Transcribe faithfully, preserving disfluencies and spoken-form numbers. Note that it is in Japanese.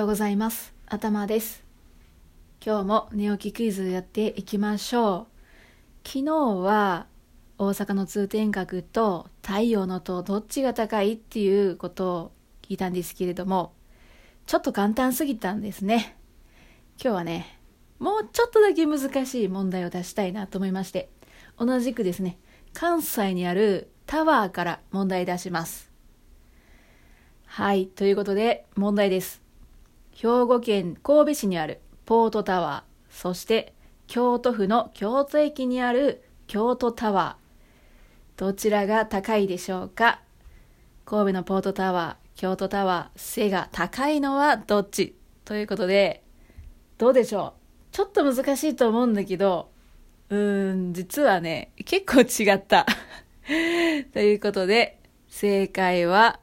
ようございます。あたまです。今日も寝起きクイズやっていきましょう。昨日は大阪の通天閣と太陽の塔どっちが高いっていうことを聞いたんですけれども、ちょっと簡単すぎたんですね。今日はね、もうちょっとだけ難しい問題を出したいなと思いまして、同じくですね、関西にあるタワーから問題出します。はい、ということで問題です。兵庫県神戸市にあるポートタワー、そして京都府の京都駅にある京都タワー、どちらが高いでしょうか？神戸のポートタワー、京都タワー、背が高いのはどっち？ということで、どうでしょう？ちょっと難しいと思うんだけど、うーん、実はね、結構違ったということで、正解は